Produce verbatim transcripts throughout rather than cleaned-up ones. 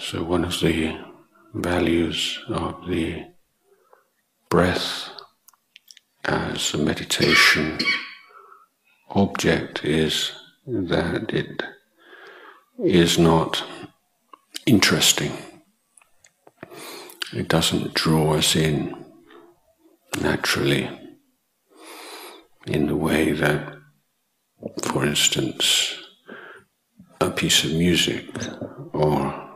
So one of the values of the breath as a meditation object is that it is not interesting. It doesn't draw us in naturally in the way that, for instance, a piece of music or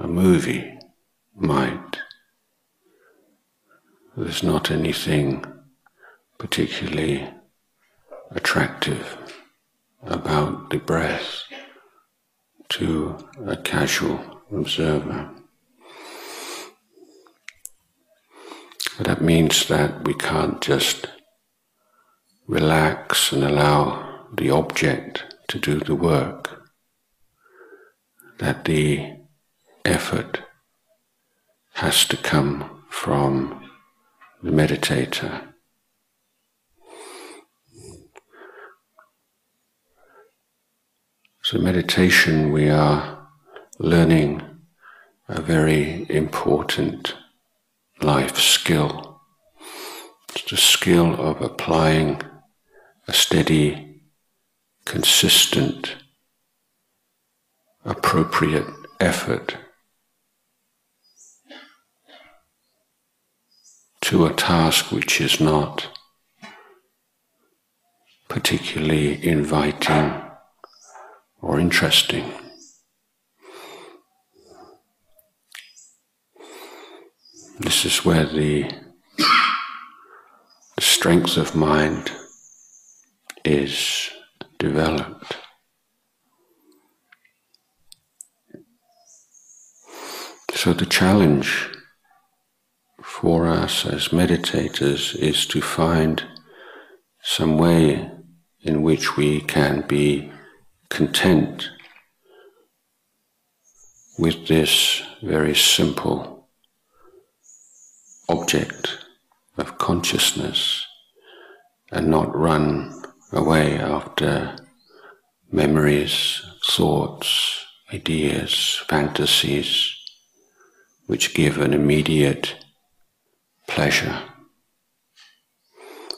a movie might. There's not anything particularly attractive about the breath to a casual observer. But that means that we can't just relax and allow the object to do the work, that the effort has to come from the meditator. So meditation, we are learning a very important life skill. It's the skill of applying a steady, consistent, appropriate effort to a task which is not particularly inviting or interesting. This is where the, the strength of mind is developed. So the challenge for us as meditators is to find some way in which we can be content with this very simple object of consciousness and not run away after memories, thoughts, ideas, fantasies, which give an immediate pleasure.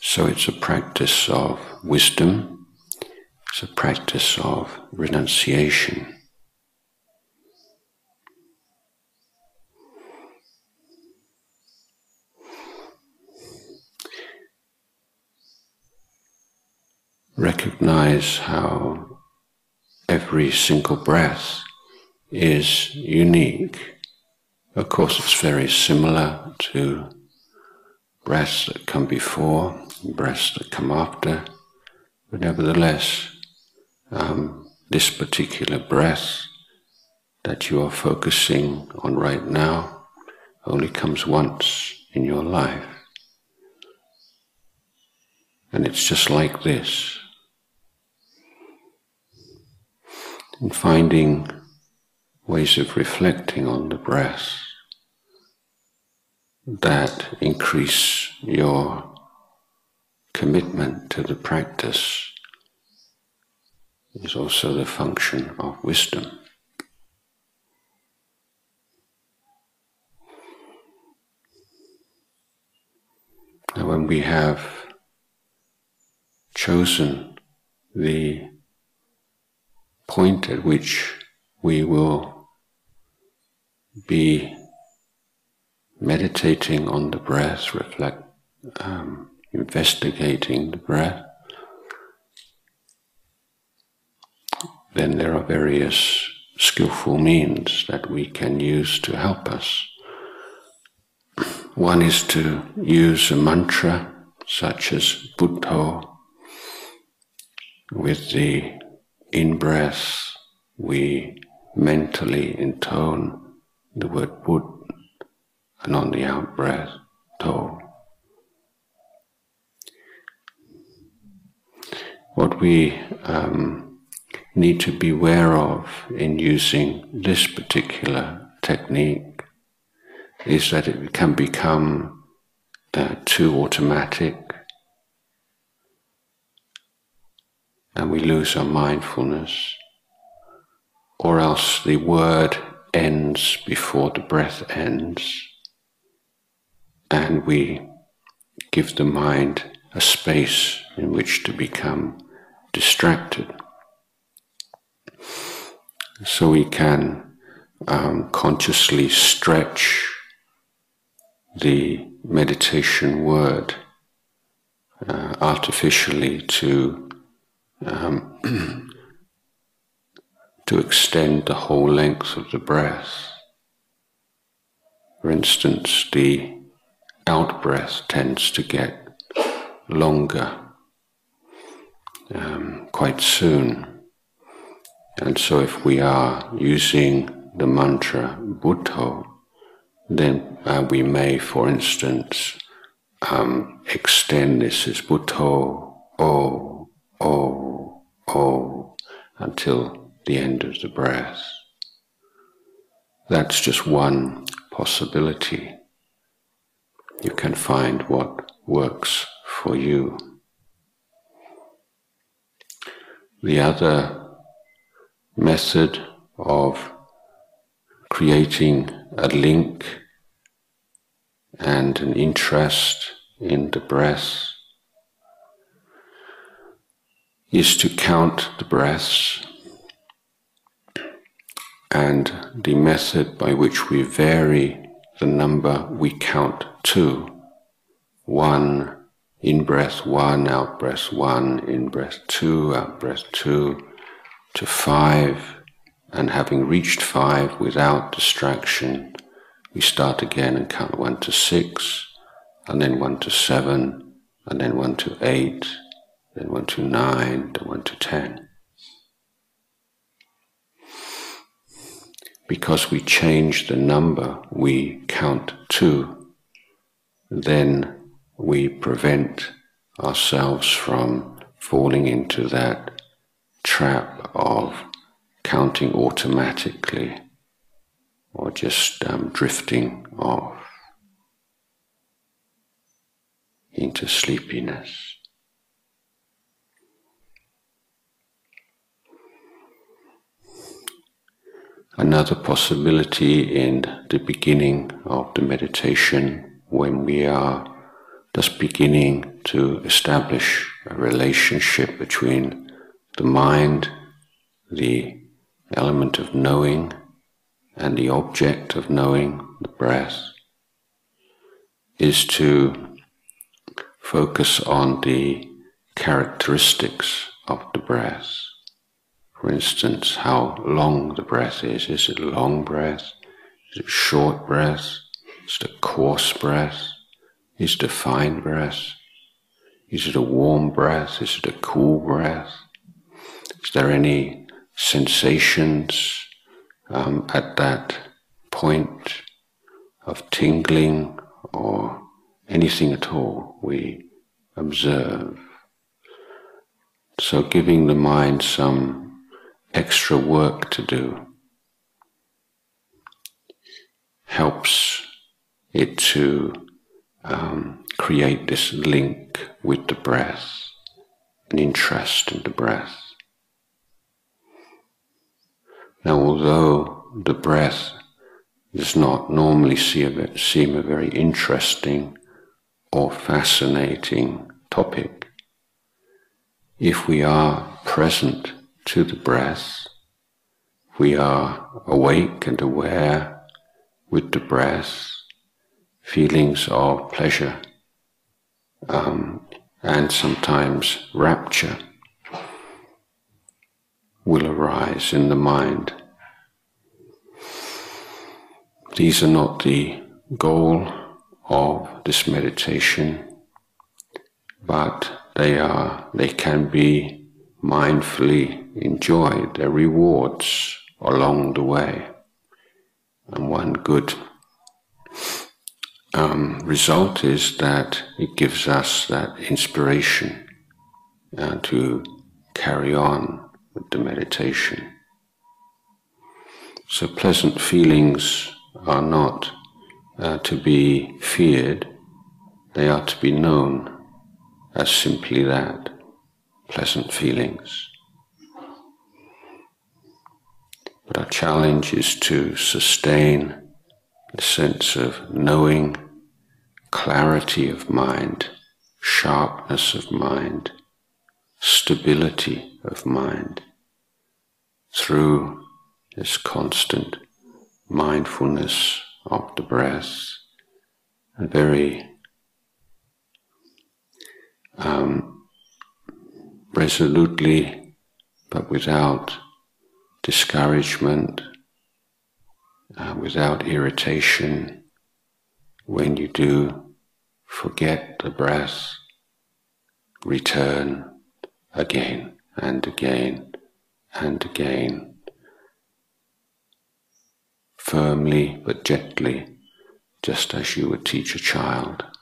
So it's a practice of wisdom, it's a practice of renunciation. Recognize how every single breath is unique. Of course, it's very similar to breaths that come before, breaths that come after, but nevertheless, um, this particular breath that you are focusing on right now only comes once in your life. And it's just like this. And finding ways of reflecting on the breath that increase your commitment to the practice is also the function of wisdom. And when we have chosen the point at which we will be meditating on the breath, reflect, um, investigating the breath, then there are various skillful means that we can use to help us. One is to use a mantra such as Buddho. With the in-breath, we mentally intone the word Buddha, and on the out-breath, Tho. What we um, need to be aware of in using this particular technique is that it can become uh, too automatic, and we lose our mindfulness, or else the word ends before the breath ends, and we give the mind a space in which to become distracted. So we can um, consciously stretch the meditation word uh, artificially to um, to extend the whole length of the breath. For instance, the out-breath tends to get longer um, quite soon. And so if we are using the mantra Buddho, then uh, we may, for instance, um, extend this as Buddho, O, O, O, until the end of the breath. That's just one possibility. You can find what works for you. The other method of creating a link and an interest in the breath is to count the breaths, and the method by which we vary the number we count to: one, in-breath one, out-breath one, in-breath two, out-breath two, to five, and having reached five without distraction, we start again and count one to six, and then one to seven, and then one to eight, then one to nine, then one to ten. Because we change the number we count to, then we prevent ourselves from falling into that trap of counting automatically, or just um, drifting off into sleepiness. Another possibility in the beginning of the meditation, when we are just beginning to establish a relationship between the mind, the element of knowing, and the object of knowing, the breath, is to focus on the characteristics of the breath. For instance, how long the breath is. Is it long breath? Is it short breath? Is it a coarse breath? Is it a fine breath? Is it a warm breath? Is it a cool breath? Is there any sensations um, at that point of tingling or anything at all we observe? So giving the mind some extra work to do helps it to Um, create this link with the breath, an interest in the breath. Now, although the breath does not normally seem a very interesting or fascinating topic, if we are present to the breath, we are awake and aware with the breath, feelings of pleasure um, and sometimes rapture will arise in the mind. These are not the goal of this meditation, but they are, they can be mindfully enjoyed. They're rewards along the way. And one good Um, result is that it gives us that inspiration uh, to carry on with the meditation. So pleasant feelings are not uh, to be feared, they are to be known as simply that, pleasant feelings. But our challenge is to sustain the sense of knowing, clarity of mind, sharpness of mind, stability of mind, through this constant mindfulness of the breath, and very um, resolutely, but without discouragement, uh, without irritation. When you do forget the breath, return again and again and again, firmly but gently, just as you would teach a child.